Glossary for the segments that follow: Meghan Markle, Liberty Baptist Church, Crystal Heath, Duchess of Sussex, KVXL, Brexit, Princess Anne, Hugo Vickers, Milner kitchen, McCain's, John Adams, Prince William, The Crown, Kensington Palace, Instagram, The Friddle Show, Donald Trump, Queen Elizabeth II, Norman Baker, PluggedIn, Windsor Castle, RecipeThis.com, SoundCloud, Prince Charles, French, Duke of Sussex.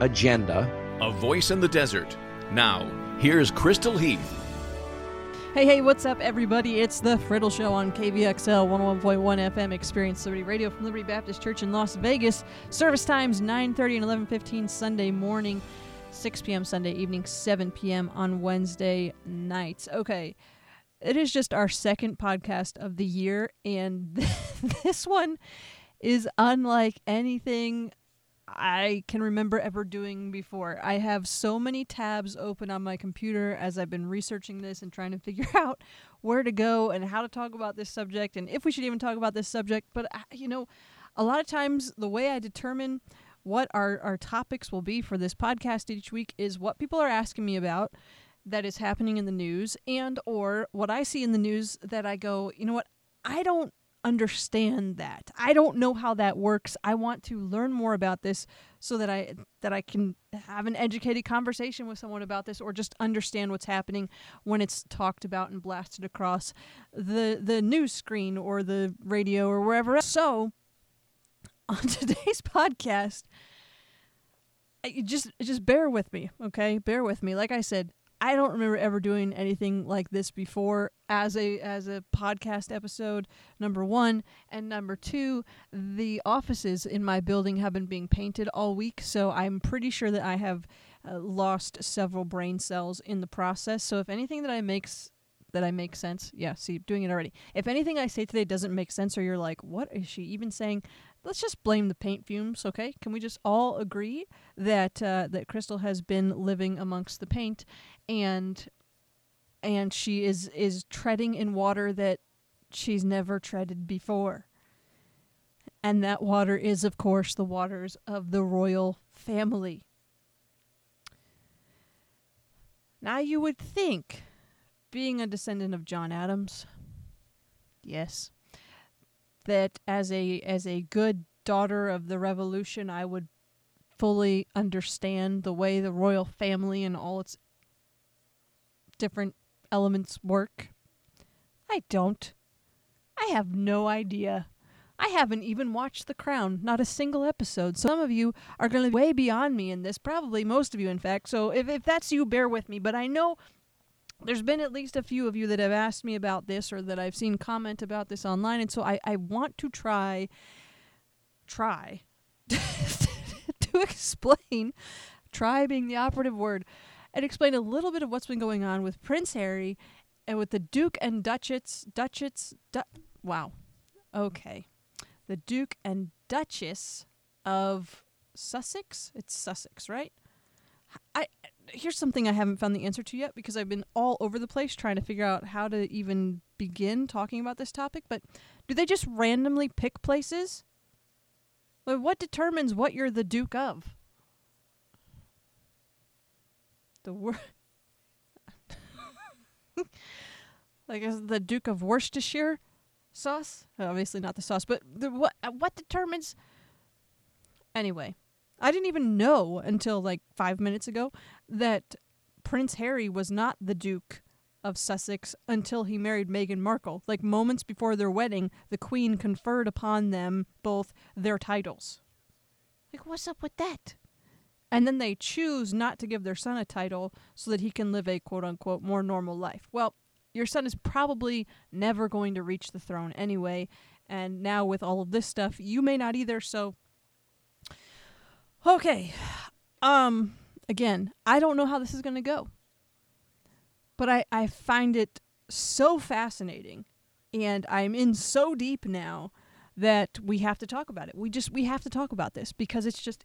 agenda. A voice in the desert. Now, here's Crystal Heath. Hey, what's up, everybody? It's The Friddle Show on KVXL 101.1 FM, Experience Liberty Radio from Liberty Baptist Church in Las Vegas. Service times 9:30 and 11:15 Sunday morning, 6 p.m. Sunday evening, 7 p.m. on Wednesday nights. Okay, it is just our second podcast of the year, and this one is unlike anything I can remember ever doing before. I have so many tabs open on my computer as I've been researching this and trying to figure out where to go and how to talk about this subject and if we should even talk about this subject. But, you know, a lot of times the way I determine what our topics will be for this podcast each week is what people are asking me about that is happening in the news, and or what I see in the news that I go, you know what, I don't understand that. I don't know how that works. I want to learn more about this so that I can have an educated conversation with someone about this, or just understand what's happening when it's talked about and blasted across the news screen or the radio or wherever else. So on today's podcast, just bear with me, okay? Bear with me. Like I said, I don't remember ever doing anything like this before as a podcast episode, number one. And number two, the offices in my building have been being painted all week, so I'm pretty sure that I have lost several brain cells in the process. So if anything that I make sense, yeah, see, doing it already. If anything I say today doesn't make sense or you're like, what is she even saying? Let's just blame the paint fumes, okay? Can we just all agree that Crystal has been living amongst the paint, and she is treading in water that she's never treaded before. And that water is, of course, the waters of the royal family. Now you would think, being a descendant of John Adams, yes, that as a good daughter of the Revolution, I would fully understand the way the royal family and all its different elements work. I don't. I have no idea. I haven't even watched The Crown, not a single episode. So some of you are going to be way beyond me in this, probably most of you, in fact. So if that's you, bear with me. But I know there's been at least a few of you that have asked me about this, or that I've seen comment about this online. And so I want to try to explain, try being the operative word, and explain a little bit of what's been going on with Prince Harry and with the Duke and the Duke and Duchess of Sussex. It's Sussex, right? Here's something I haven't found the answer to yet, because I've been all over the place trying to figure out how to even begin talking about this topic. But do they just randomly pick places? Like, what determines what you're the Duke of? Like, is the Duke of Worcestershire sauce? Obviously not the sauce, but what determines? Anyway, I didn't even know until like 5 minutes ago that Prince Harry was not the Duke of Sussex until he married Meghan Markle. Like, moments before their wedding, the Queen conferred upon them both their titles. Like, what's up with that? And then they choose not to give their son a title so that he can live a quote-unquote more normal life. Well, your son is probably never going to reach the throne anyway. And now with all of this stuff, you may not either. So, okay. Again, I don't know how this is going to go. But I find it so fascinating. And I'm in so deep now that we have to talk about it. We have to talk about this, because it's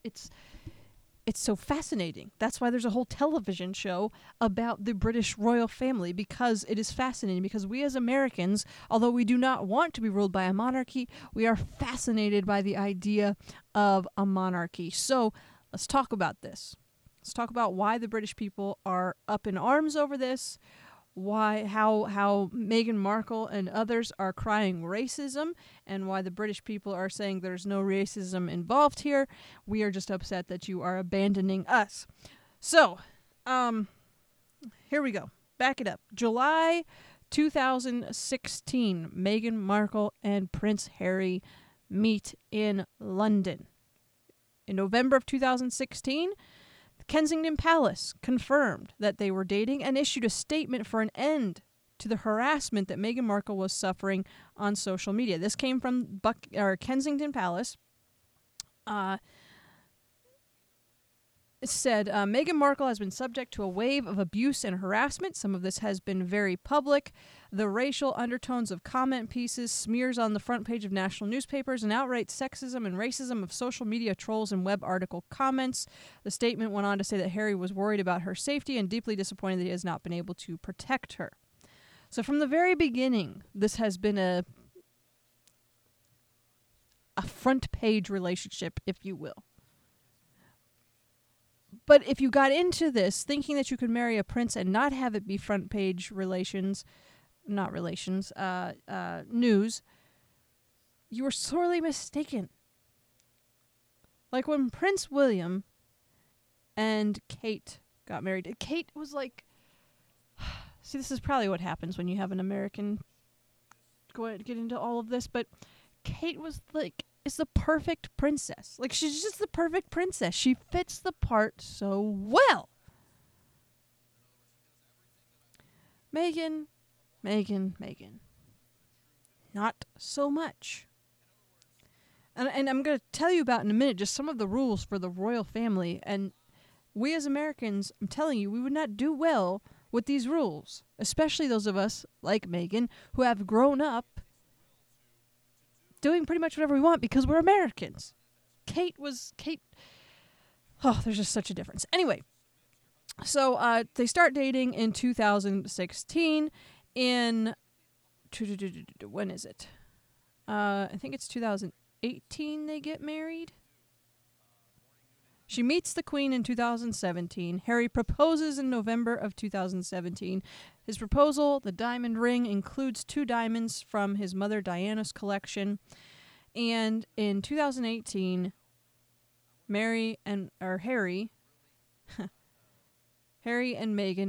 so fascinating. That's why there's a whole television show about the British royal family, because it is fascinating, because we as Americans, although we do not want to be ruled by a monarchy, we are fascinated by the idea of a monarchy. So let's talk about this. Let's talk about why the British people are up in arms over this, why how Meghan Markle and others are crying racism, and why the British people are saying there's no racism involved here. We are just upset that you are abandoning us. So, here we go. Back it up. July 2016, Meghan Markle and Prince Harry meet in London. In November of 2016, Kensington Palace confirmed that they were dating and issued a statement for an end to the harassment that Meghan Markle was suffering on social media. This came from Kensington Palace. It said, Meghan Markle has been subject to a wave of abuse and harassment. Some of this has been very public. The racial undertones of comment pieces, smears on the front page of national newspapers, and outright sexism and racism of social media trolls and web article comments. The statement went on to say that Harry was worried about her safety and deeply disappointed that he has not been able to protect her. So from the very beginning, this has been a front page relationship, if you will. But if you got into this thinking that you could marry a prince and not have it be front page news, you were sorely mistaken. Like when Prince William and Kate got married, Kate was like, see, this is probably what happens when you have an American go ahead and get into all of this, but Kate was like, is the perfect princess. Like, she's just the perfect princess. She fits the part so well. Meghan. Not so much. And I'm going to tell you about in a minute just some of the rules for the royal family. And we as Americans, I'm telling you, we would not do well with these rules. Especially those of us, like Meghan, who have grown up doing pretty much whatever we want because we're Americans. Kate. Oh, there's just such a difference. Anyway, so they start dating in 2016 in... When is it? I think it's 2018 they get married. She meets the Queen in 2017. Harry proposes in November of 2017. His proposal, the diamond ring, includes 2 diamonds from his mother Diana's collection. And in 2018, Harry and Meghan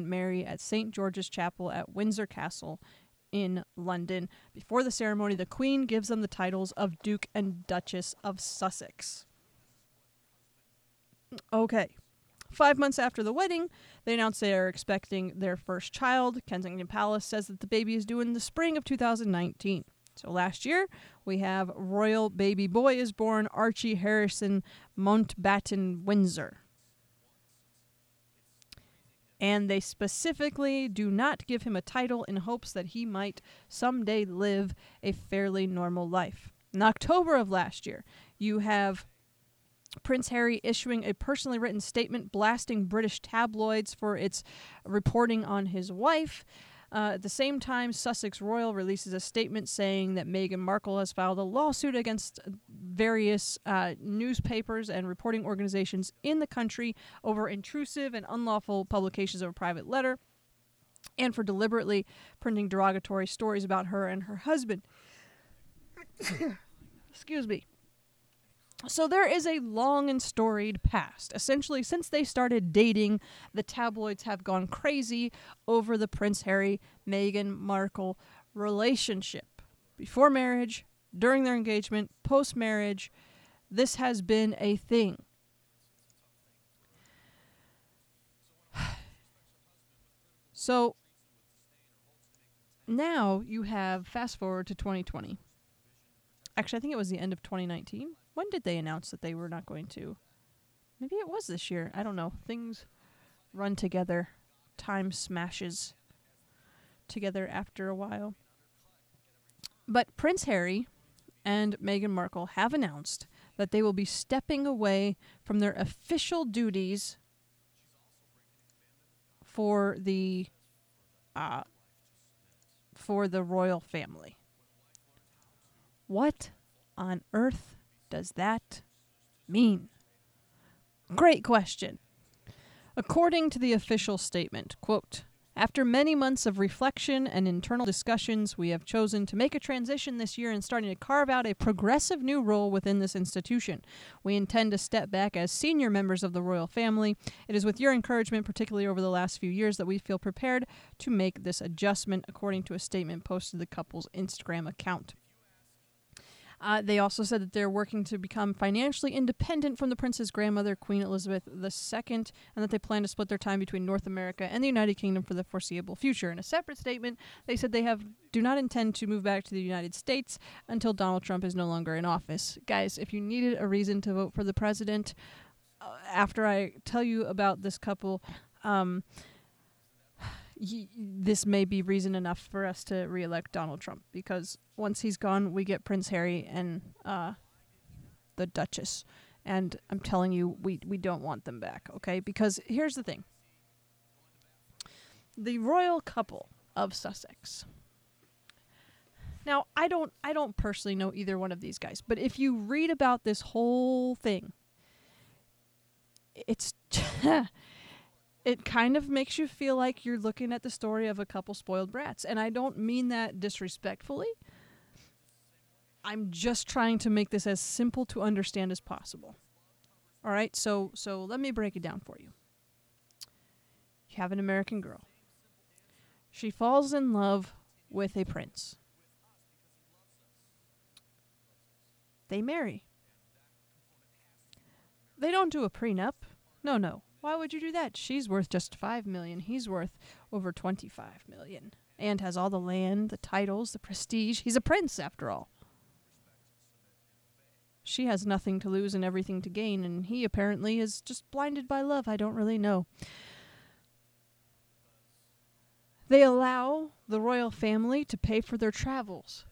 marry at St. George's Chapel at Windsor Castle in London. Before the ceremony, the Queen gives them the titles of Duke and Duchess of Sussex. Okay. 5 months after the wedding, they announced they are expecting their first child. Kensington Palace says that the baby is due in the spring of 2019. So last year, we have royal baby boy is born, Archie Harrison Mountbatten-Windsor. And they specifically do not give him a title in hopes that he might someday live a fairly normal life. In October of last year, you have Prince Harry issuing a personally written statement blasting British tabloids for its reporting on his wife. At the same time, Sussex Royal releases a statement saying that Meghan Markle has filed a lawsuit against various newspapers and reporting organizations in the country over intrusive and unlawful publications of a private letter and for deliberately printing derogatory stories about her and her husband. Excuse me. So there is a long and storied past. Essentially, since they started dating, the tabloids have gone crazy over the Prince Harry-Meghan Markle relationship. Before marriage, during their engagement, post-marriage, this has been a thing. So now you have, fast forward to 2020. Actually, I think it was the end of 2019. When did they announce that they were not going to? Maybe it was this year. I don't know. Things run together. Time smashes together after a while. But Prince Harry and Meghan Markle have announced that they will be stepping away from their official duties for the royal family. What on earth does that mean? Great question. According to the official statement, quote, "After many months of reflection and internal discussions, we have chosen to make a transition this year in starting to carve out a progressive new role within this institution. We intend to step back as senior members of the royal family. It is with your encouragement, particularly over the last few years, that we feel prepared to make this adjustment," according to a statement posted to the couple's Instagram account. They also said that they're working to become financially independent from the prince's grandmother, Queen Elizabeth II, and that they plan to split their time between North America and the United Kingdom for the foreseeable future. In a separate statement, they said they do not intend to move back to the United States until Donald Trump is no longer in office. Guys, if you needed a reason to vote for the president, after I tell you about this couple, this may be reason enough for us to re-elect Donald Trump, because once he's gone, we get Prince Harry and the Duchess. And I'm telling you, we don't want them back, okay? Because here's the thing. The royal couple of Sussex. Now, I don't personally know either one of these guys, but if you read about this whole thing, it's... It kind of makes you feel like you're looking at the story of a couple spoiled brats. And I don't mean that disrespectfully. I'm just trying to make this as simple to understand as possible. All right, so let me break it down for you. You have an American girl. She falls in love with a prince. They marry. They don't do a prenup. No. Why would you do that? She's worth just $5 million. He's worth over $25 million. And has all the land, the titles, the prestige. He's a prince, after all. She has nothing to lose and everything to gain, and he apparently is just blinded by love. I don't really know. They allow the royal family to pay for their travels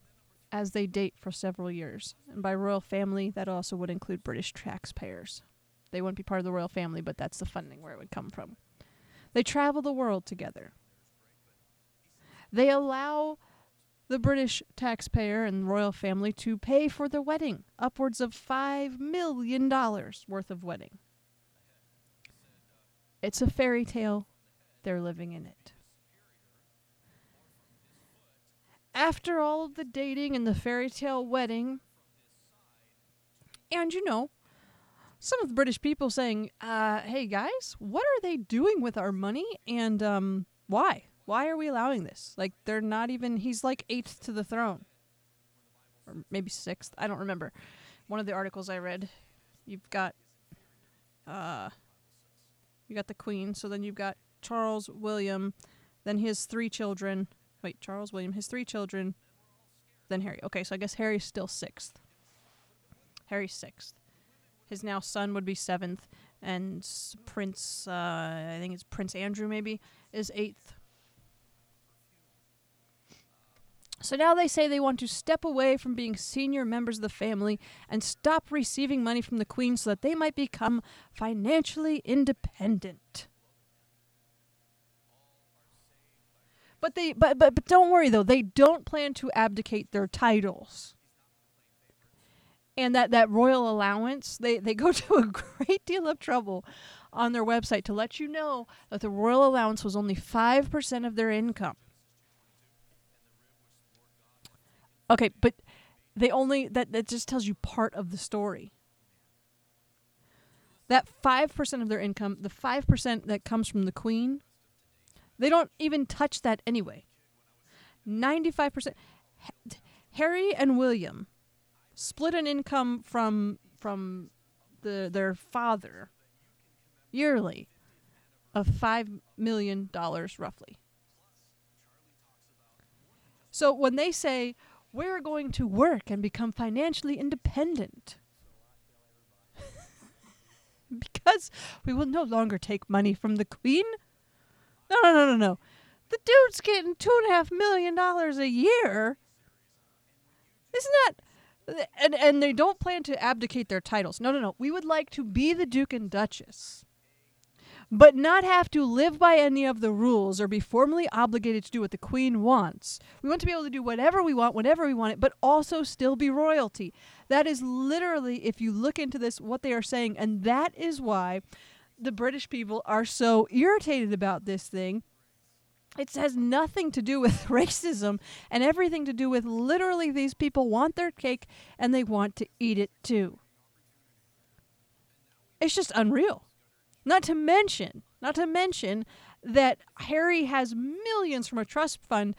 as they date for several years. And by royal family, that also would include British taxpayers. They wouldn't be part of the royal family, but that's the funding where it would come from. They travel the world together. They allow the British taxpayer and royal family to pay for their wedding, upwards of $5 million worth of wedding. It's a fairy tale. They're living in it. After all of the dating and the fairy tale wedding, and you know, some of the British people saying, hey guys, what are they doing with our money, and why? Why are we allowing this? Like, they're not even, he's like 8th to the throne. Or maybe 6th, I don't remember. One of the articles I read, you've got the Queen, so then you've got Charles, William, then his three children. Wait, Charles, William, his three children, then Harry. Okay, so I guess Harry's still 6th. Harry's 6th. His now son would be 7th, and Prince, I think it's Prince Andrew maybe, is 8th. So now they say they want to step away from being senior members of the family and stop receiving money from the Queen so that they might become financially independent. But they, but don't worry though, they don't plan to abdicate their titles. And that royal allowance, they go to a great deal of trouble on their website to let you know that the royal allowance was only 5% of their income. Okay, but they only that just tells you part of the story. That 5% of their income, the 5% that comes from the Queen, they don't even touch that anyway. 95%. Harry and William split an income from their father yearly of $5 million, roughly. So when they say, we're going to work and become financially independent, because we will no longer take money from the Queen? No. The dude's getting $2.5 million a year. Isn't that... And they don't plan to abdicate their titles. No. We would like to be the Duke and Duchess, but not have to live by any of the rules or be formally obligated to do what the Queen wants. We want to be able to do whatever we want, whenever we want it, but also still be royalty. That is literally, if you look into this, what they are saying. And that is why the British people are so irritated about this thing. It has nothing to do with racism and everything to do with literally these people want their cake and they want to eat it too. It's just unreal. Not to mention that Harry has millions from a trust fund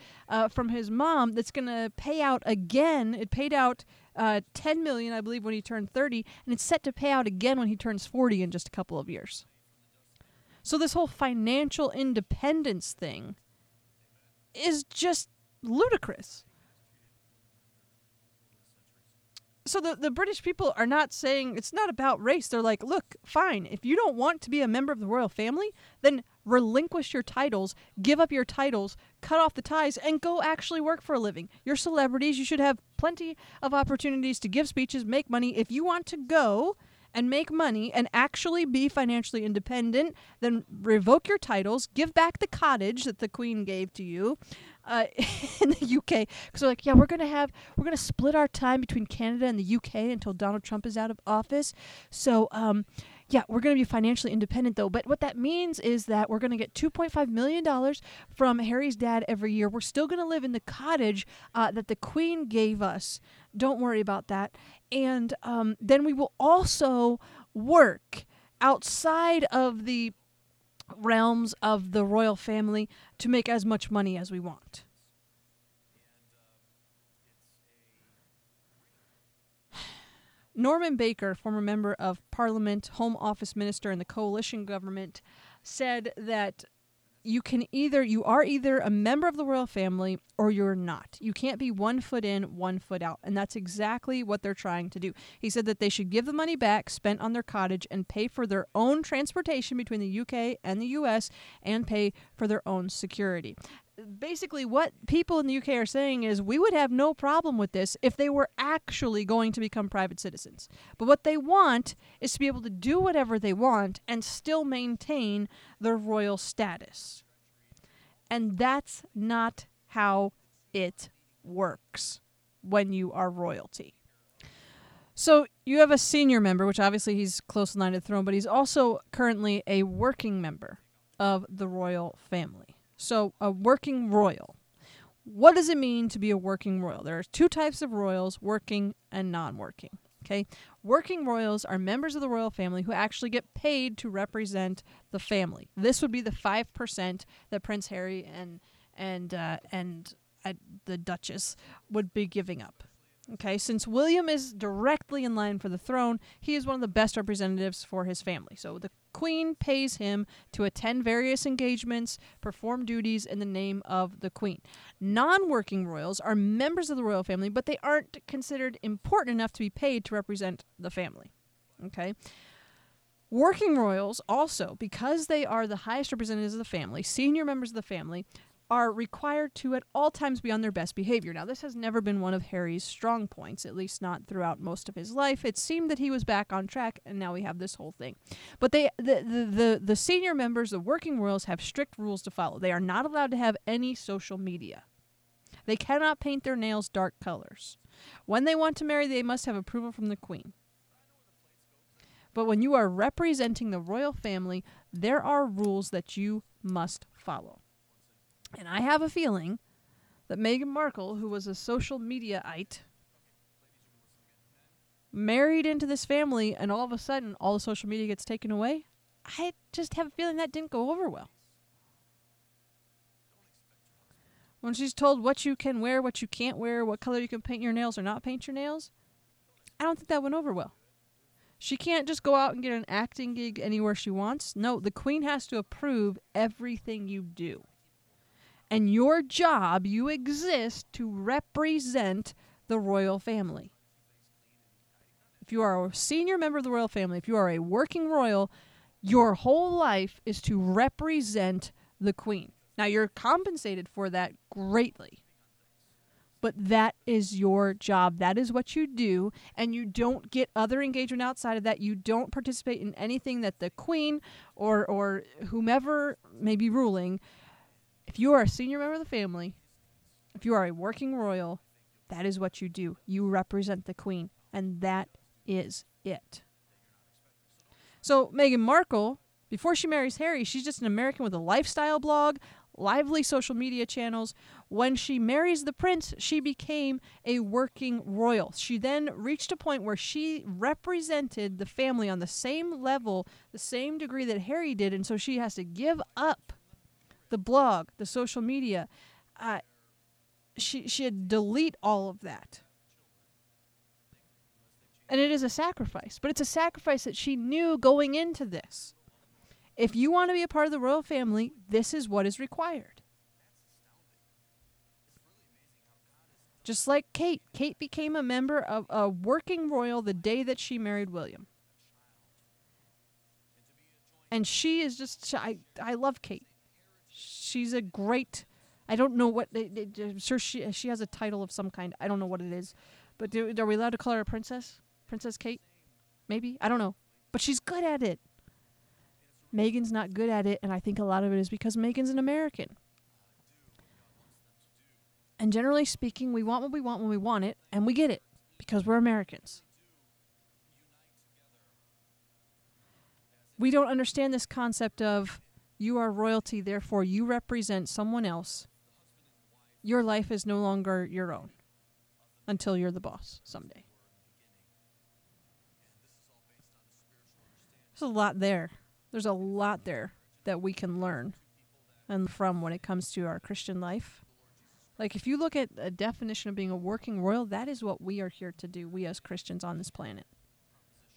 from his mom that's going to pay out again. It paid out $10 million, I believe, when he turned 30, and it's set to pay out again when he turns 40 in just a couple of years. So this whole financial independence thing is just ludicrous. So the British people are not saying it's not about race. They're like, look, fine. If you don't want to be a member of the royal family, then relinquish your titles, give up your titles, cut off the ties, and go actually work for a living. You're celebrities. You should have plenty of opportunities to give speeches, make money. If you want to go and make money and actually be financially independent, then revoke your titles, give back the cottage that the Queen gave to you in the UK. Because they're like, yeah, we're going to split our time between Canada and the UK until Donald Trump is out of office. So, yeah, we're going to be financially independent, though. But what that means is that we're going to get $2.5 million from Harry's dad every year. We're still going to live in the cottage that the Queen gave us. Don't worry about that. And then we will also work outside of the realms of the royal family to make as much money as we want. Norman Baker, former member of Parliament, Home Office Minister in the coalition government, said that you are either a member of the royal family or you're not. You can't be one foot in, one foot out. And that's exactly what they're trying to do. He said that they should give the money back spent on their cottage and pay for their own transportation between the UK and the US and pay for their own security. Basically, what people in the UK are saying is we would have no problem with this if they were actually going to become private citizens. But what they want is to be able to do whatever they want and still maintain their royal status. And that's not how it works when you are royalty. So you have a senior member, which obviously he's close in line to the throne, but he's also currently a working member of the royal family. So a working royal. What does it mean to be a working royal? There are two types of royals, working and non-working. Okay? Working royals are members of the royal family who actually get paid to represent the family. This would be the 5% that Prince Harry and the Duchess would be giving up. Okay? Since William is directly in line for the throne, he is one of the best representatives for his family. So the Queen pays him to attend various engagements, perform duties in the name of the Queen. Non-working royals are members of the royal family, but they aren't considered important enough to be paid to represent the family. Okay? Working royals also, because they are the highest representatives of the family, senior members of the family, are required to at all times be on their best behavior. Now, this has never been one of Harry's strong points, at least not throughout most of his life. It seemed that he was back on track, and now we have this whole thing. But the senior members, the working royals, have strict rules to follow. They are not allowed to have any social media. They cannot paint their nails dark colors. When they want to marry, they must have approval from the Queen. But when you are representing the royal family, there are rules that you must follow. And I have a feeling that Meghan Markle, who was a social mediaite, married into this family, and all of a sudden, all the social media gets taken away. I just have a feeling that didn't go over well. When she's told what you can wear, what you can't wear, what color you can paint your nails or not paint your nails, I don't think that went over well. She can't just go out and get an acting gig anywhere she wants. No, the Queen has to approve everything you do. And your job, you exist to represent the royal family. If you are a senior member of the royal family, if you are a working royal, your whole life is to represent the Queen. Now, you're compensated for that greatly. But that is your job. That is what you do. And you don't get other engagement outside of that. You don't participate in anything that the Queen or whomever may be ruling. If you are a senior member of the family, if you are a working royal, that is what you do. You represent the Queen, and that is it. So Meghan Markle Before she marries Harry, she's just an American with a lifestyle blog, lively social media channels. When she marries the prince, she became a working royal. She then reached a point where she represented the family on the same level, the same degree that Harry did, and so she has to give up the blog, the social media. She had to delete all of that. And it is a sacrifice, but it's a sacrifice that she knew going into this. If you want to be a part of the royal family, this is what is required. Just like Kate. Kate became a member of a working royal the day that she married William. And she is just, I love Kate. She's a great, I don't know what, I'm sure she has a title of some kind. I don't know what it is. But are we allowed to call her a princess? Princess Kate? Maybe? I don't know. But she's good at it. Meghan's not good at it, and I think a lot of it is because Meghan's an American. And generally speaking, we want what we want when we want it, and we get it, because we're Americans. We don't understand this concept of, you are royalty, therefore you represent someone else. Your life is no longer your own, until you're the boss someday. There's a lot there. There's a lot there that we can learn and from when it comes to our Christian life. Like, if you look at a definition of being a working royal, that is what we are here to do, we as Christians on this planet.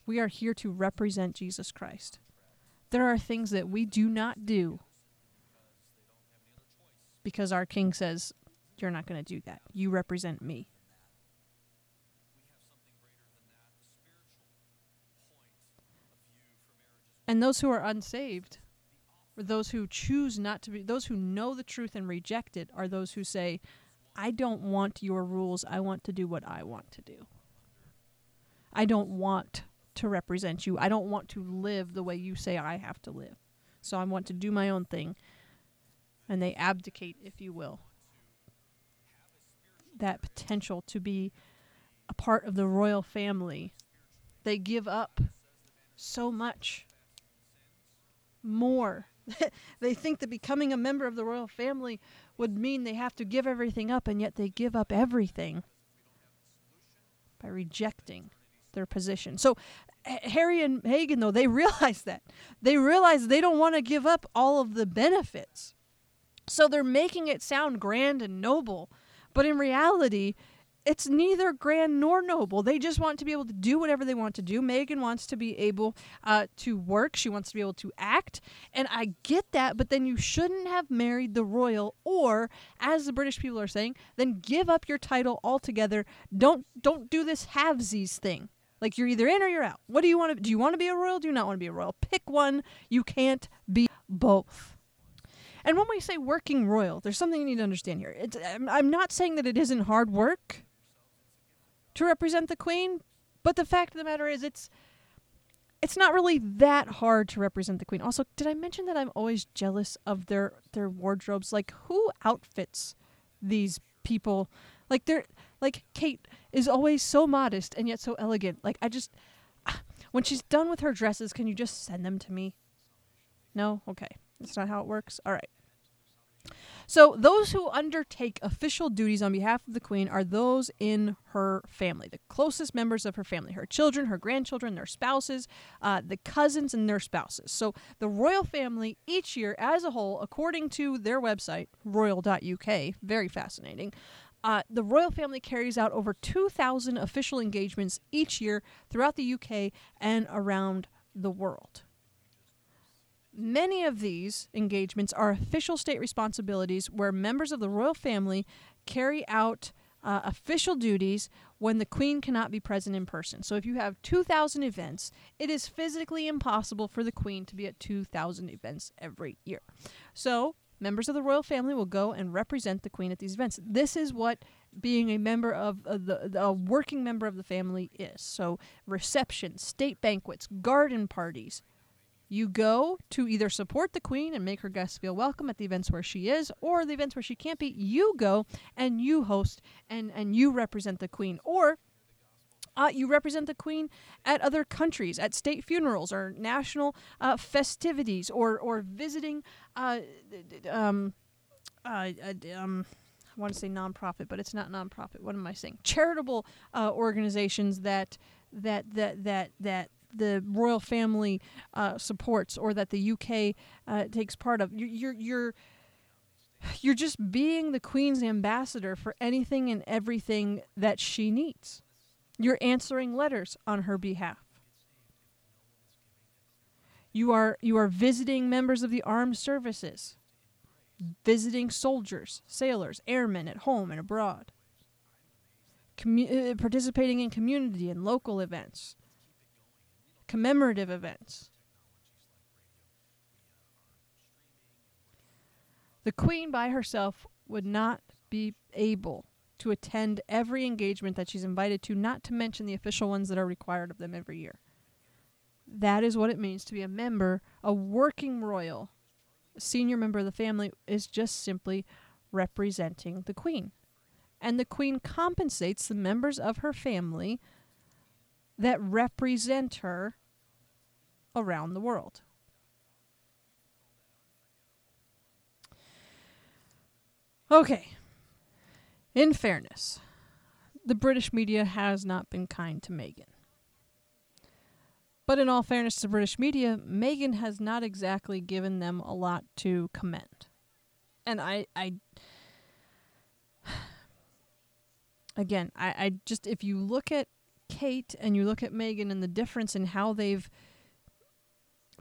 We are here to represent Jesus Christ. There are things that we do not do because our king says, you're not going to do that. You represent me. And those who are unsaved, or those who choose not to be, those who know the truth and reject it, are those who say, I don't want your rules. I want to do what I want to do. I don't want to represent you. I don't want to live the way you say I have to live. So I want to do my own thing. And they abdicate, if you will, that potential to be a part of the royal family. They give up so much. More. They think that becoming a member of the royal family would mean they have to give everything up, and yet they give up everything by rejecting their position. So Harry and Meghan, though, they realize that. They realize they don't want to give up all of the benefits. So they're making it sound grand and noble, but in reality, it's neither grand nor noble. They just want to be able to do whatever they want to do. Meghan wants to be able to work. She wants to be able to act. And I get that, but then you shouldn't have married the royal, or, as the British people are saying, then give up your title altogether. Don't do this halvesies thing. Like, you're either in or you're out. What do you want to do? You want to be a royal? Do you not want to be a royal? Pick one. You can't be both. And when we say working royal, there's something you need to understand here. I'm not saying that it isn't hard work to represent the Queen, but the fact of the matter is it's not really that hard to represent the Queen. Also, did I mention that I'm always jealous of their wardrobes? Like, who outfits these people? Like, Kate is always so modest and yet so elegant. Like, when she's done with her dresses, can you just send them to me? No? Okay. That's not how it works? All right. So those who undertake official duties on behalf of the Queen are those in her family, the closest members of her family, her children, her grandchildren, their spouses, the cousins and their spouses. So the royal family each year as a whole, according to their website, royal.uk, very fascinating, the royal family carries out over 2,000 official engagements each year throughout the UK and around the world. Many of these engagements are official state responsibilities where members of the royal family carry out official duties when the Queen cannot be present in person. So if you have 2,000 events, it is physically impossible for the Queen to be at 2,000 events every year. So members of the royal family will go and represent the Queen at these events. This is what being a member of a working member of the family is. So receptions, state banquets, garden parties. You go to either support the Queen and make her guests feel welcome at the events where she is, or the events where she can't be. You go and you host and you represent the Queen. Or you represent the Queen at other countries, at state funerals or national festivities, or visiting. I want to say nonprofit, but it's not nonprofit. What am I saying? Charitable organizations that the royal family supports, or that the UK takes part of. You're just being the Queen's ambassador for anything and everything that she needs. You're answering letters on her behalf. You are visiting members of the armed services, visiting soldiers, sailors, airmen at home and abroad, participating in community and local events, commemorative events. The Queen by herself would not be able to attend every engagement that she's invited to, not to mention the official ones that are required of them every year. That is what it means to be a member, a working royal, a senior member of the family, is just simply representing the Queen. And the Queen compensates the members of her family that represent her around the world. Okay, in fairness, the British media has not been kind to Meghan. But in all fairness to British media, Meghan has not exactly given them a lot to commend. And I just, if you look at Kate and you look at Meghan and the difference in how they've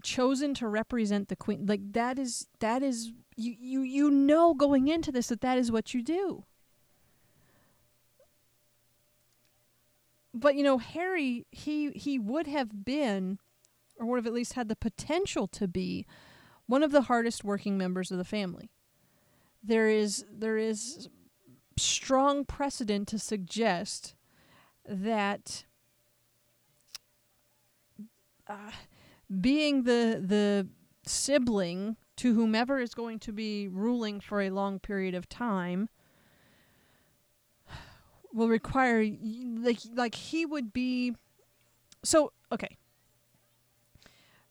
chosen to represent the Queen, like that is you know going into this that is what you do. But you know, Harry, he would have been, or would have at least had the potential to be, one of the hardest working members of the family. There is strong precedent to suggest that being the sibling to whomever is going to be ruling for a long period of time will require, like he would be. So, okay.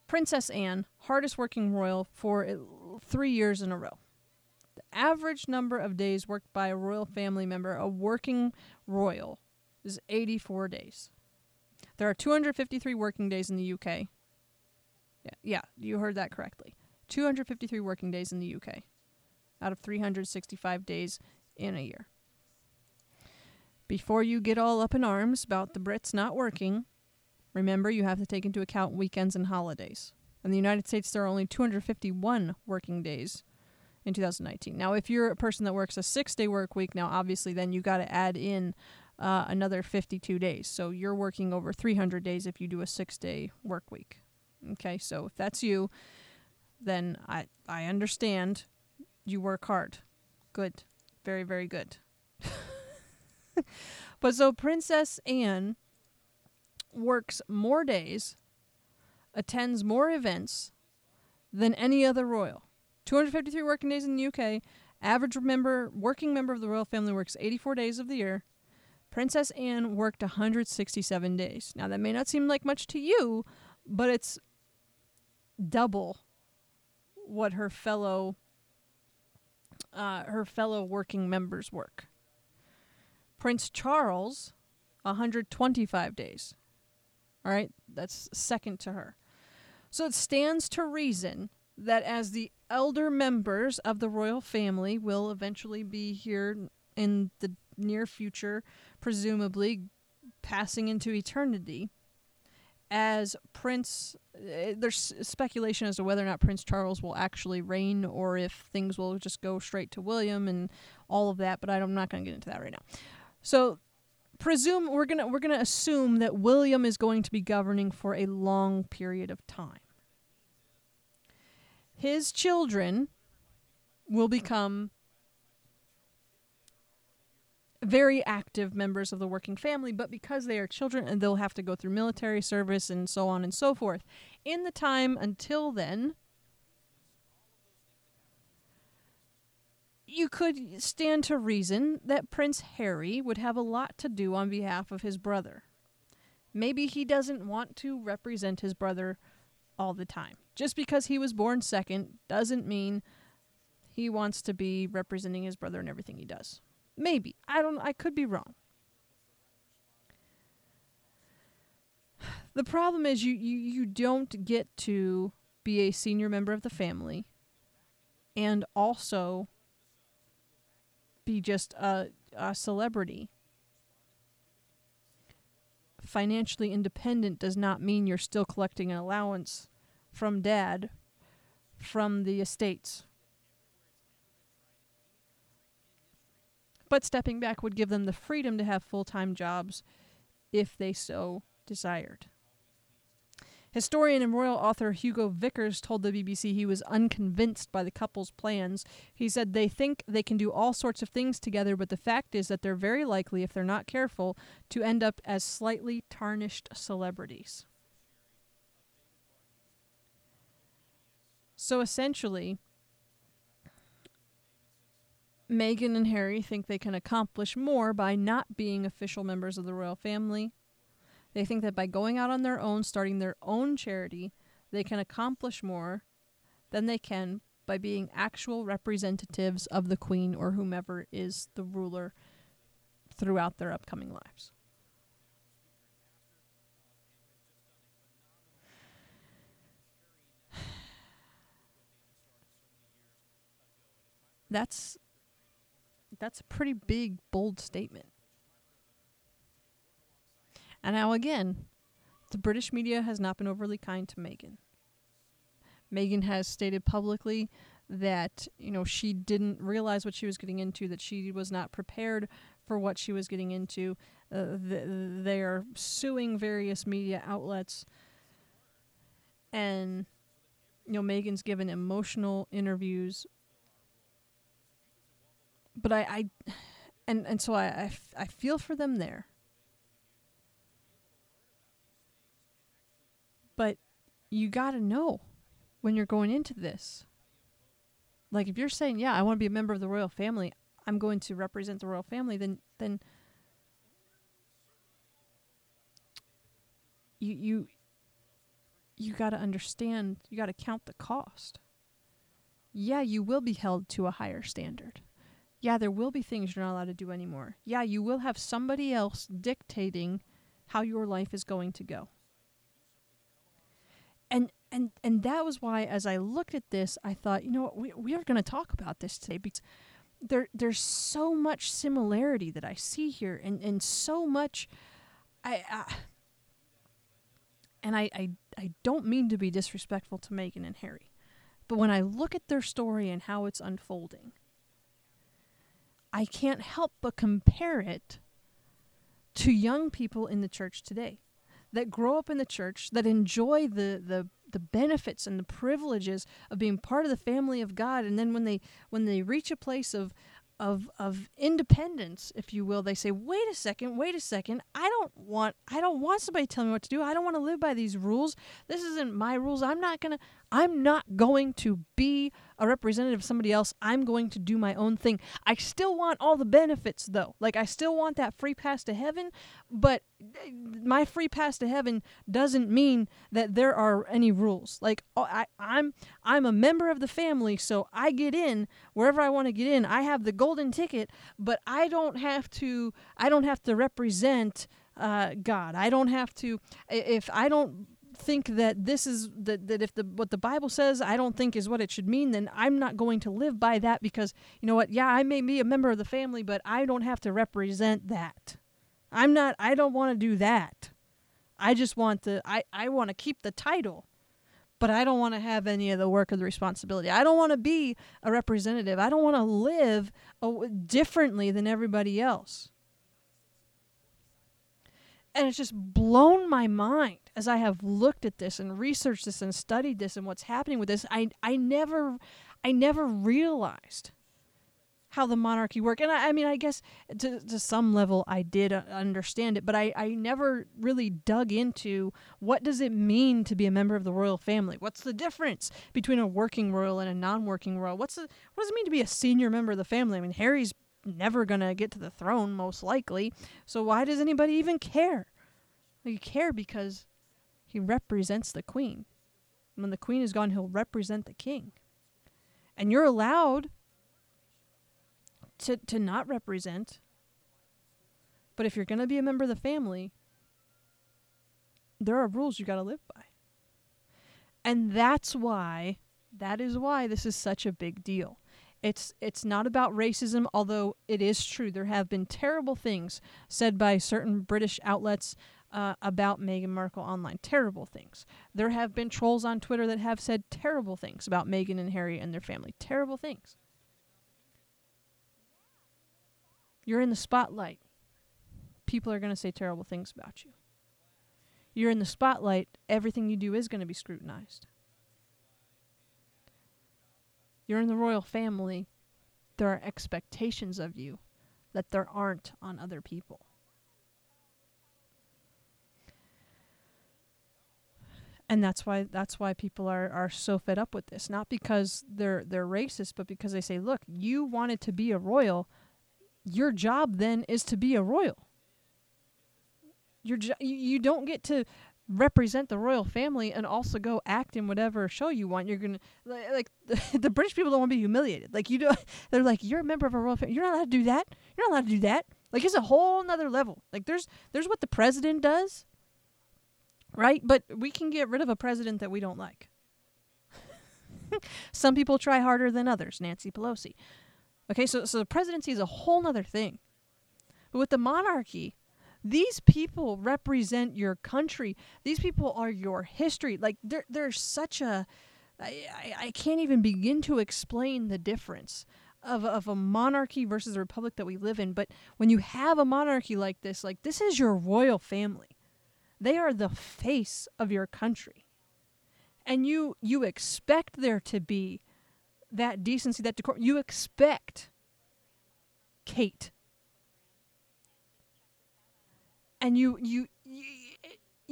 Princess Anne, hardest working royal for 3 years in a row. The average number of days worked by a royal family member, a working royal, is 84 days. There are 253 working days in the UK. Yeah, you heard that correctly. 253 working days in the UK out of 365 days in a year. Before you get all up in arms about the Brits not working, remember you have to take into account weekends and holidays. In the United States, there are only 251 working days in 2019. Now, if you're a person that works a 6-day work week, now obviously then you got to add in another 52 days. So you're working over 300 days if you do a 6-day work week. Okay, so if that's you, then I understand you work hard. Good. Very, very good. But so Princess Anne works more days, attends more events than any other royal. 253 working days in the UK. Average working member of the royal family works 84 days of the year. Princess Anne worked 167 days. Now, that may not seem like much to you, but it's double what her fellow working members work. Prince Charles, 125 days. All right, that's second to her. So it stands to reason that as the elder members of the royal family will eventually be here in the near future, presumably passing into eternity, as Prince, there's speculation as to whether or not Prince Charles will actually reign, or if things will just go straight to William and all of that, but I'm not going to get into that right now. So, we're going to assume that William is going to be governing for a long period of time. His children will become very active members of the working family, but because they are children and they'll have to go through military service and so on and so forth. In the time until then, you could stand to reason that Prince Harry would have a lot to do on behalf of his brother. Maybe he doesn't want to represent his brother all the time. Just because he was born second doesn't mean he wants to be representing his brother in everything he does. Maybe. I could be wrong. The problem is you don't get to be a senior member of the family and also be just a celebrity. Financially independent does not mean you're still collecting an allowance from dad from the estates. But stepping back would give them the freedom to have full-time jobs if they so desired. Historian and royal author Hugo Vickers told the BBC he was unconvinced by the couple's plans. He said they think they can do all sorts of things together, but the fact is that they're very likely, if they're not careful, to end up as slightly tarnished celebrities. So essentially, Meghan and Harry think they can accomplish more by not being official members of the royal family. They think that by going out on their own, starting their own charity, they can accomplish more than they can by being actual representatives of the Queen or whomever is the ruler throughout their upcoming lives. That's a pretty big, bold statement. And now again, the British media has not been overly kind to Meghan. Meghan has stated publicly that, she didn't realize what she was getting into, that she was not prepared for what she was getting into. They are suing various media outlets. And, Meghan's given emotional interviews. But I feel for them there. But you got to know when you're going into this. Like if you're saying, I want to be a member of the royal family, I'm going to represent the royal family, then you got to understand, you got to count the cost. Yeah, you will be held to a higher standard. Yeah, there will be things you're not allowed to do anymore. Yeah, you will have somebody else dictating how your life is going to go. And that was why, as I looked at this, I thought, we are going to talk about this today because there's so much similarity that I see here, and so much, I don't mean to be disrespectful to Meghan and Harry, but when I look at their story and how it's unfolding, I can't help but compare it to young people in the church today, that grow up in the church, that enjoy the benefits and the privileges of being part of the family of God, and then when they reach a place of independence, if you will, they say, wait a second, I don't want somebody telling me what to do. I don't want to live by these rules. This isn't my rules. I'm not going to be a representative of somebody else. I'm going to do my own thing. I still want all the benefits though. Like I still want that free pass to heaven, but my free pass to heaven doesn't mean that there are any rules. Like I'm a member of the family, so I get in wherever I want to get in. I have the golden ticket, but I don't have to represent God. I don't have to, if I don't think that this is that if what the Bible says I don't think is what it should mean, then I'm not going to live by that because I may be a member of the family, but I don't have to represent that. I don't want to do that. I just want to I want to keep the title, but I don't want to have any of the work or the responsibility. I don't want to be a representative. I don't want to live differently than everybody else. And it's just blown my mind as I have looked at this and researched this and studied this and what's happening with this. I never realized how the monarchy worked. And I guess to some level I did understand it, but I never really dug into what does it mean to be a member of the royal family? What's the difference between a working royal and a non-working royal? What does it mean to be a senior member of the family? I mean, Harry's never going to get to the throne, most likely. So why does anybody even care? You care because he represents the Queen. And when the Queen is gone, he'll represent the King. And you're allowed to not represent. But if you're going to be a member of the family, there are rules you got to live by. And that is why this is such a big deal. It's not about racism, although it is true. There have been terrible things said by certain British outlets about Meghan Markle online. Terrible things. There have been trolls on Twitter that have said terrible things about Meghan and Harry and their family. Terrible things. You're in the spotlight. People are going to say terrible things about you. You're in the spotlight. Everything you do is going to be scrutinized. You're in the royal family. There are expectations of you that there aren't on other people. And that's why people are so fed up with this. Not because they're racist, but because they say, look, you wanted to be a royal. Your job then is to be a royal. You don't get to represent the royal family and also go act in whatever show you want. You're gonna the British people don't want to be humiliated. Like, you don't. They're like, you're a member of a royal family. You're not allowed to do that. You're not allowed to do that. Like, it's a whole nother level. Like, there's what the president does, right? But we can get rid of a president that we don't like. Some people try harder than others. Nancy Pelosi. Okay, so the presidency is a whole nother thing. But with the monarchy, these people represent your country. These people are your history. Like, there's such a... I can't even begin to explain the difference of a monarchy versus the republic that we live in. But when you have a monarchy like, this is your royal family. They are the face of your country. And you expect there to be that decency, that decorum. You expect Kate. And you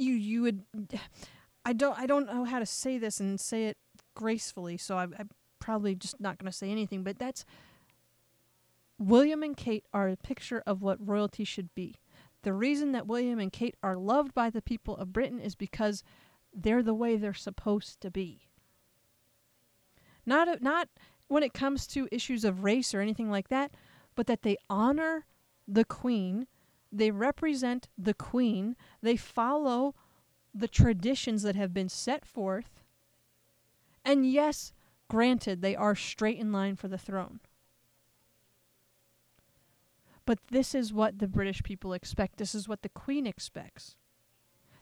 would, I don't know how to say this and say it gracefully, so I'm probably just not going to say anything, but that's, William and Kate are a picture of what royalty should be. The reason that William and Kate are loved by the people of Britain is because they're the way they're supposed to be. Not when it comes to issues of race or anything like that, but that they honor the Queen. They represent the Queen. They follow the traditions that have been set forth. And yes, granted, they are straight in line for the throne. But this is what the British people expect. This is what the Queen expects.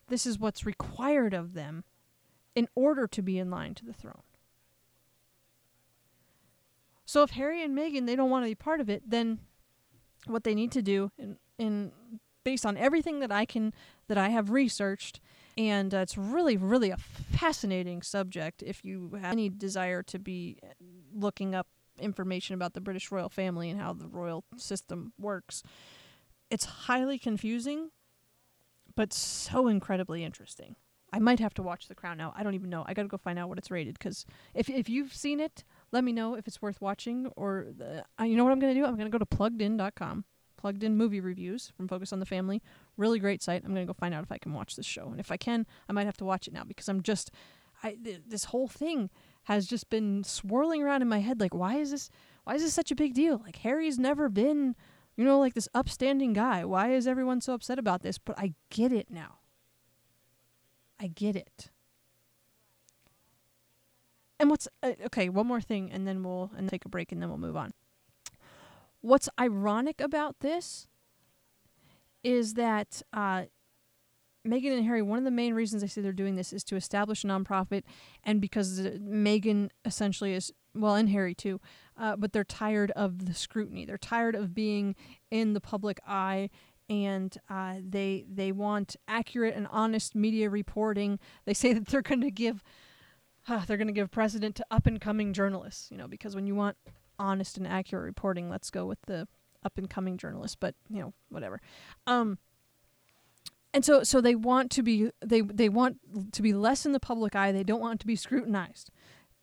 This is what's required of them in order to be in line to the throne. So if Harry and Meghan, they don't want to be part of it, then what they need to do... And based on everything that I have researched, and it's really, really a fascinating subject. If you have any desire to be looking up information about the British royal family and how the royal system works, it's highly confusing, but so incredibly interesting. I might have to watch The Crown now. I don't even know. I got to go find out what it's rated, because if you've seen it, let me know if it's worth watching. Or you know what I'm going to do? I'm going to go to PluggedIn.com. Plugged In Movie Reviews from Focus on the Family. Really great site. I'm going to go find out if I can watch this show. And if I can, I might have to watch it now, because I'm just... this whole thing has just been swirling around in my head. Like, why is this such a big deal? Like, Harry's never been, this upstanding guy. Why is everyone so upset about this? But I get it now. I get it. And what's... okay, one more thing, and then we'll take a break, and then we'll move on. What's ironic about this is that Meghan and Harry, one of the main reasons they say they're doing this is to establish a nonprofit, and because Meghan essentially is, well, and Harry too, but they're tired of the scrutiny. They're tired of being in the public eye, and they want accurate and honest media reporting. They say that they're going to give precedent to up-and-coming journalists, because when you want honest and accurate reporting, let's go with the up-and-coming journalist, but whatever. And so they want to be they want to be less in the public eye. They don't want to be scrutinized.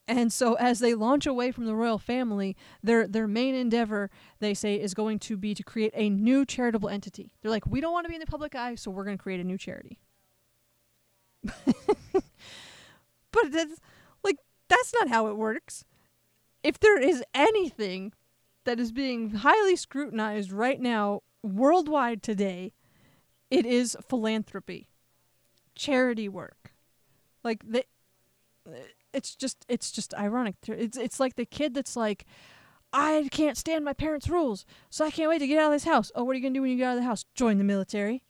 And so as they launch away from the royal family, their main endeavor, they say, is going to be to create a new charitable entity. They're like, we don't want to be in the public eye, so we're going to create a new charity. But that's, like, that's not how it works. If there is anything that is being highly scrutinized right now, worldwide today, it is philanthropy, charity work. Like, it's just ironic. It's like the kid that's like, I can't stand my parents' rules, so I can't wait to get out of this house. Oh, what are you going to do when you get out of the house? Join the military.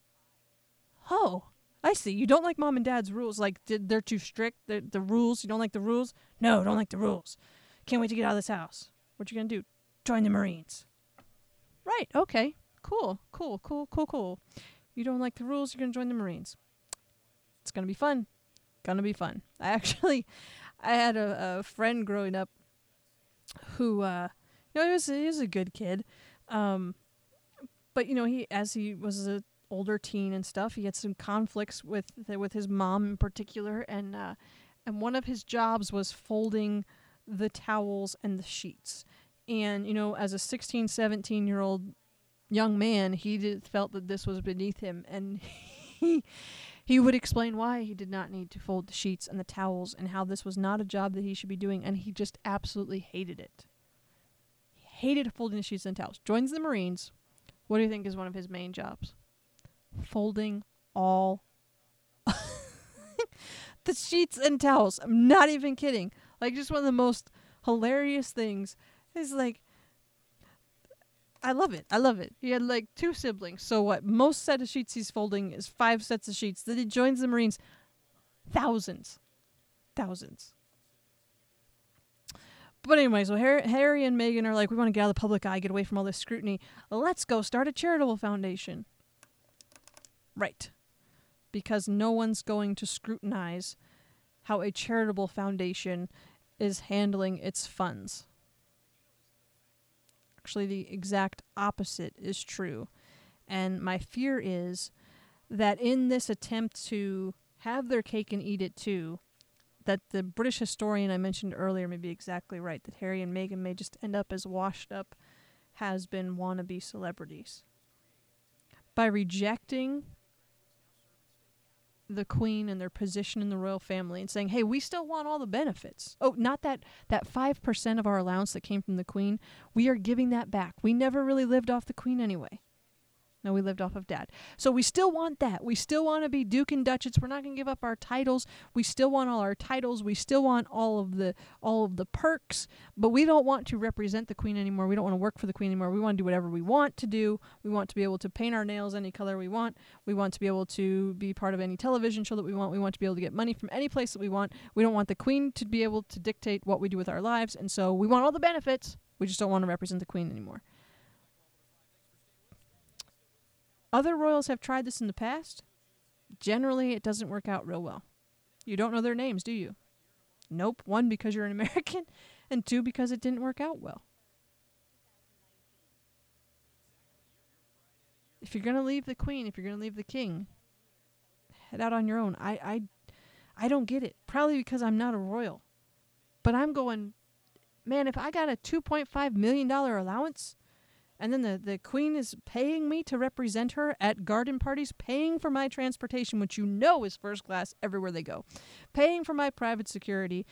Oh, I see. You don't like mom and dad's rules. Like, they're too strict. The rules. You don't like the rules? No, don't like the rules. Can't wait to get out of this house. What you going to do? Join the Marines. Right. Okay. Cool. You don't like the rules. You're going to join the Marines. It's going to be fun. I had a friend growing up who, he was a good kid. But, he, as he was an older teen and stuff, he had some conflicts with his mom in particular. And one of his jobs was folding the towels and the sheets. And, as a 16, 17-year-old young man, he felt that this was beneath him. And He would explain why he did not need to fold the sheets and the towels and how this was not a job that he should be doing, and he just absolutely hated it. He hated folding the sheets and towels. Joins the Marines. What do you think is one of his main jobs? Folding all the sheets and towels. I'm not even kidding. Like, just one of the most hilarious things is, like, I love it. He had, like, two siblings. So what? Most set of sheets he's folding is 5 sets of sheets. Then he joins the Marines. Thousands. But anyway, so Harry and Meghan are like, we want to get out of the public eye, get away from all this scrutiny. Let's go start a charitable foundation. Right. Because no one's going to scrutinize how a charitable foundation is handling its funds. Actually, the exact opposite is true. And my fear is that in this attempt to have their cake and eat it too, that the British historian I mentioned earlier may be exactly right, that Harry and Meghan may just end up as washed up, has-been wannabe celebrities. By rejecting the Queen and their position in the royal family and saying, hey, we still want all the benefits. Oh, not that 5% of our allowance that came from the Queen. We are giving that back. We never really lived off the Queen anyway. No, we lived off of Dad. So we still want that. We still want to be Duke and Duchess. We're not going to give up our titles. We still want all our titles. We still want all of the perks, but we don't want to represent the Queen anymore. We don't want to work for the Queen anymore. We want to do whatever we want to do. We want to be able to paint our nails any color we want. We want to be able to be part of any television show that we want. We want to be able to get money from any place that we want. We don't want the Queen to be able to dictate what we do with our lives, and so we want all the benefits. We just don't want to represent the Queen anymore. Other royals have tried this in the past. Generally, it doesn't work out real well. You don't know their names, do you? Nope. 1, because you're an American, and 2, because it didn't work out well. If you're going to leave the Queen, if you're going to leave the King, head out on your own. I don't get it. Probably because I'm not a royal. But I'm going, man, if I got a $2.5 million allowance, and then the Queen is paying me to represent her at garden parties, paying for my transportation, which is first class everywhere they go, paying for my private security.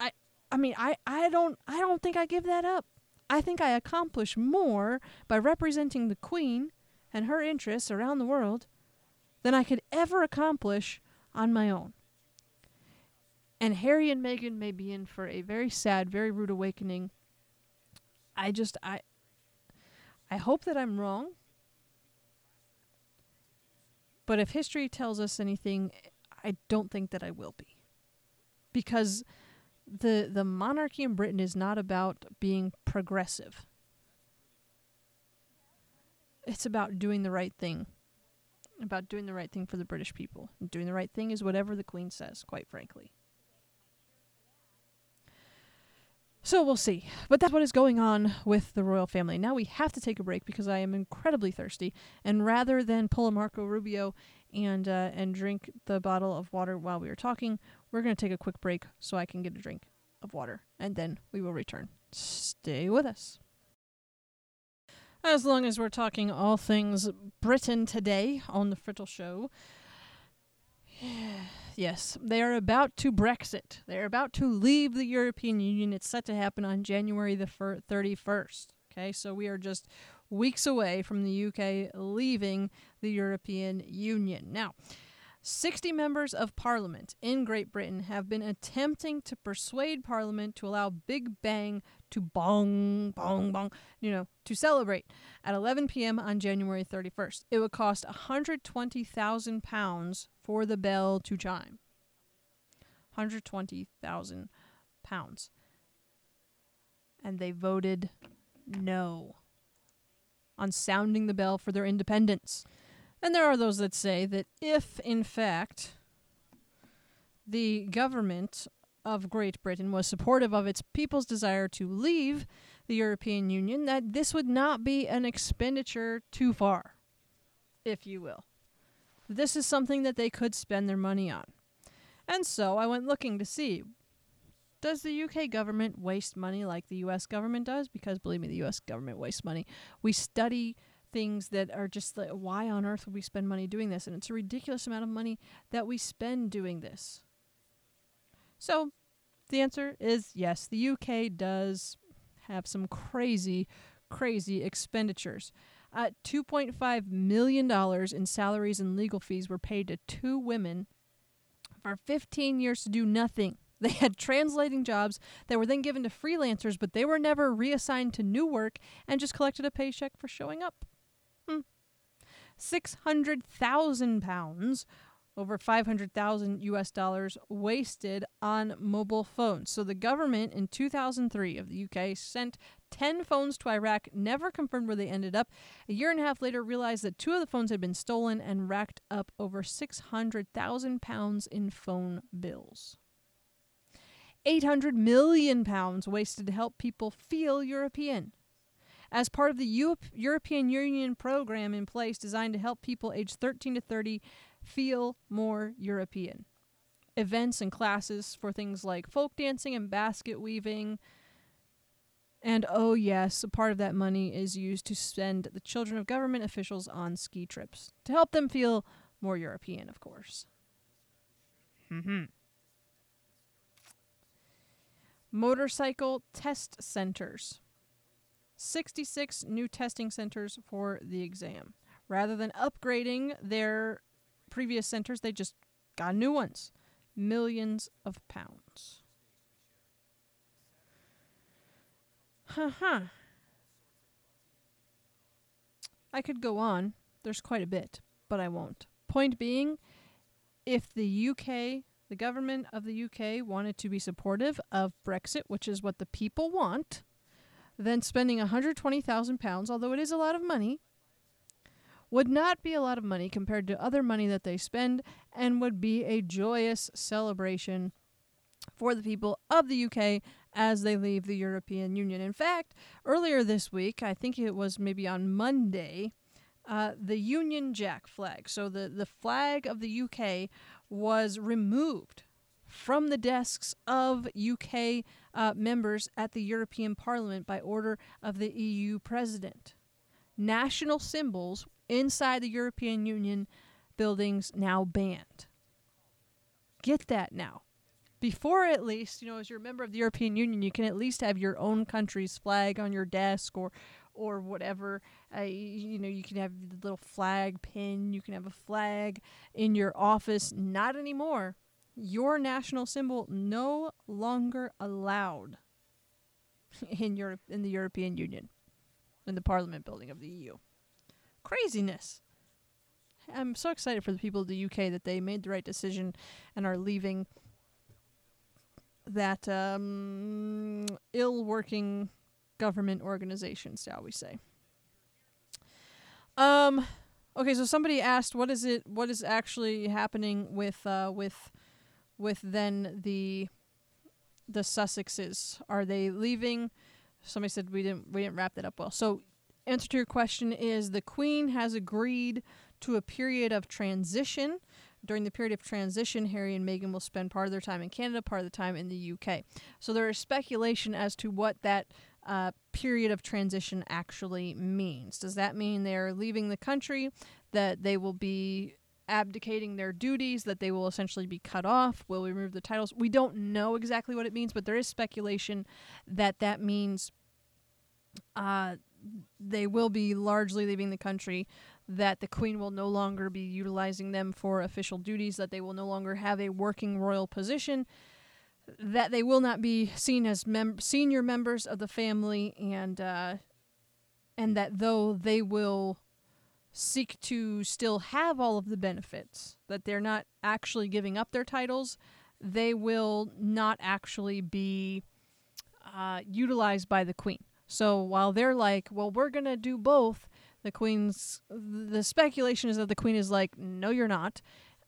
I don't think I give that up. I think I accomplish more by representing the Queen and her interests around the world than I could ever accomplish on my own. And Harry and Meghan may be in for a very sad, very rude awakening. I hope that I'm wrong, but if history tells us anything, I don't think that I will be. Because the monarchy in Britain is not about being progressive. It's about doing the right thing. About doing the right thing for the British people. And doing the right thing is whatever the Queen says, quite frankly. So we'll see. But that's what is going on with the royal family. Now we have to take a break because I am incredibly thirsty. And rather than pull a Marco Rubio and drink the bottle of water while we are talking, we're going to take a quick break so I can get a drink of water. And then we will return. Stay with us. As long as we're talking all things Britain today on The Friddle Show, Yes, they are about to Brexit. They are about to leave the European Union. It's set to happen on January the 31st. Okay, so we are just weeks away from the UK leaving the European Union. Now, 60 members of Parliament in Great Britain have been attempting to persuade Parliament to allow Big Bang to to celebrate at 11 p.m. on January 31st. It would cost £120,000 for the bell to chime. £120,000. And they voted no on sounding the bell for their independence. And there are those that say that if, in fact, the government of Great Britain was supportive of its people's desire to leave the European Union, that this would not be an expenditure too far, if you will. This is something that they could spend their money on. And so I went looking to see, does the UK government waste money like the US government does? Because, believe me, the US government wastes money. We study things that are just like, why on earth would we spend money doing this? And it's a ridiculous amount of money that we spend doing this. So the answer is yes, the UK does have some crazy, crazy expenditures. $2.5 million in salaries and legal fees were paid to two women for 15 years to do nothing. They had translating jobs that were then given to freelancers, but they were never reassigned to new work and just collected a paycheck for showing up. £600,000, over $500,000 wasted on mobile phones. So the government in 2003 of the UK sent 10 phones to Iraq, never confirmed where they ended up. A year and a half later realized that two of the phones had been stolen and racked up over £600,000 in phone bills. £800 million wasted to help people feel European. As part of the European Union program in place designed to help people aged 13 to 30 feel more European. Events and classes for things like folk dancing and basket weaving. And oh yes, a part of that money is used to send the children of government officials on ski trips to help them feel more European, of course. Motorcycle test centers. 66 new testing centers for the exam. Rather than upgrading their previous centers, they just got new ones. Millions of pounds. I could go on. There's quite a bit, but I won't. Point being, if the UK, the government of the UK, wanted to be supportive of Brexit, which is what the people want, then spending £120,000, although it is a lot of money, would not be a lot of money compared to other money that they spend, and would be a joyous celebration for the people of the UK as they leave the European Union. In fact, earlier this week, I think it was maybe on Monday, the Union Jack flag, so the flag of the UK, was removed from the desks of UK members at the European Parliament by order of the EU president. National symbols inside the European Union buildings now banned. Get that now. Before, at least, you know, as you're a member of the European Union, you can at least have your own country's flag on your desk or whatever. You can have the little flag pin. You can have a flag in your office. Not anymore. Your national symbol no longer allowed in Europe, in the European Union, in the Parliament building of the EU. Craziness. I'm so excited for the people of the UK that they made the right decision and are leaving that ill-working government organization, shall we say. Okay, so somebody asked, what is actually happening with then the Sussexes? Are they leaving? Somebody said we didn't wrap that up well. So answer to your question is the Queen has agreed to a period of transition. During the period of transition, Harry and Meghan will spend part of their time in Canada, part of the time in the UK. So there is speculation as to what that period of transition actually means. Does that mean they're leaving the country, that they will be abdicating their duties, that they will essentially be cut off, will remove the titles. We don't know exactly what it means, but there is speculation that that means they will be largely leaving the country, that the Queen will no longer be utilizing them for official duties, that they will no longer have a working royal position, that they will not be seen as senior members of the family, and that though they will seek to still have all of the benefits, that they're not actually giving up their titles, they will not actually be utilized by the Queen. So while they're like, well, we're going to do both, the speculation is that the Queen is like, no, you're not.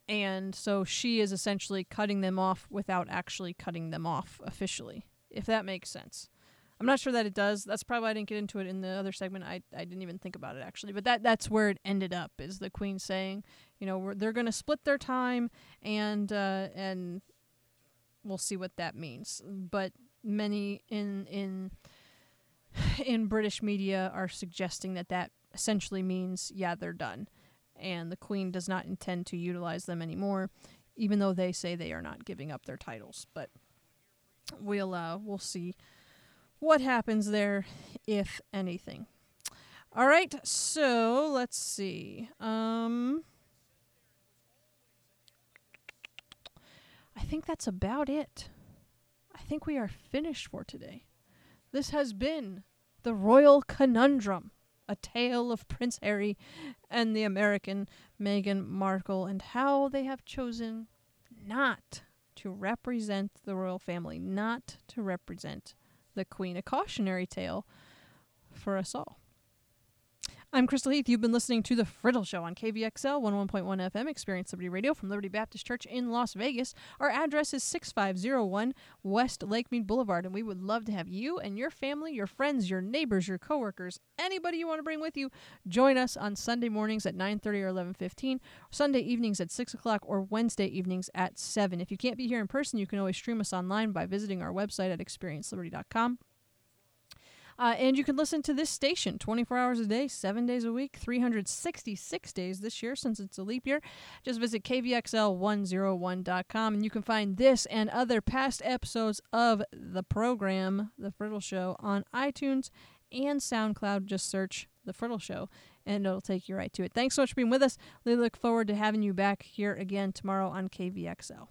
And so she is essentially cutting them off without actually cutting them off officially, if that makes sense. I'm not sure that it does. That's probably why I didn't get into it in the other segment. I didn't even think about it, actually. But that's where it ended up, is the Queen saying, you know, they're going to split their time, and we'll see what that means. But many in British media are suggesting that essentially means, yeah, they're done. And the Queen does not intend to utilize them anymore, even though they say they are not giving up their titles. But we'll see what happens there, if anything. All right, so let's see. I think that's about it. I think we are finished for today. This has been The Royal Conundrum, a tale of Prince Harry and the American Meghan Markle, and how they have chosen not to represent the royal family, not to represent the Queen. A cautionary tale for us all. I'm Crystal Heath. You've been listening to The Friddle Show on KVXL 101.1 FM, Experience Liberty Radio from Liberty Baptist Church in Las Vegas. Our address is 6501 West Lakemead Boulevard, and we would love to have you and your family, your friends, your neighbors, your coworkers, anybody you want to bring with you, join us on Sunday mornings at 9:30 or 11:15, Sunday evenings at 6 o'clock, or Wednesday evenings at 7. If you can't be here in person, you can always stream us online by visiting our website at experienceliberty.com. And you can listen to this station 24 hours a day, 7 days a week, 366 days this year since it's a leap year. Just visit kvxl101.com, and you can find this and other past episodes of the program, The Friddle Show, on iTunes and SoundCloud. Just search The Friddle Show, and it'll take you right to it. Thanks so much for being with us. We look forward to having you back here again tomorrow on KVXL.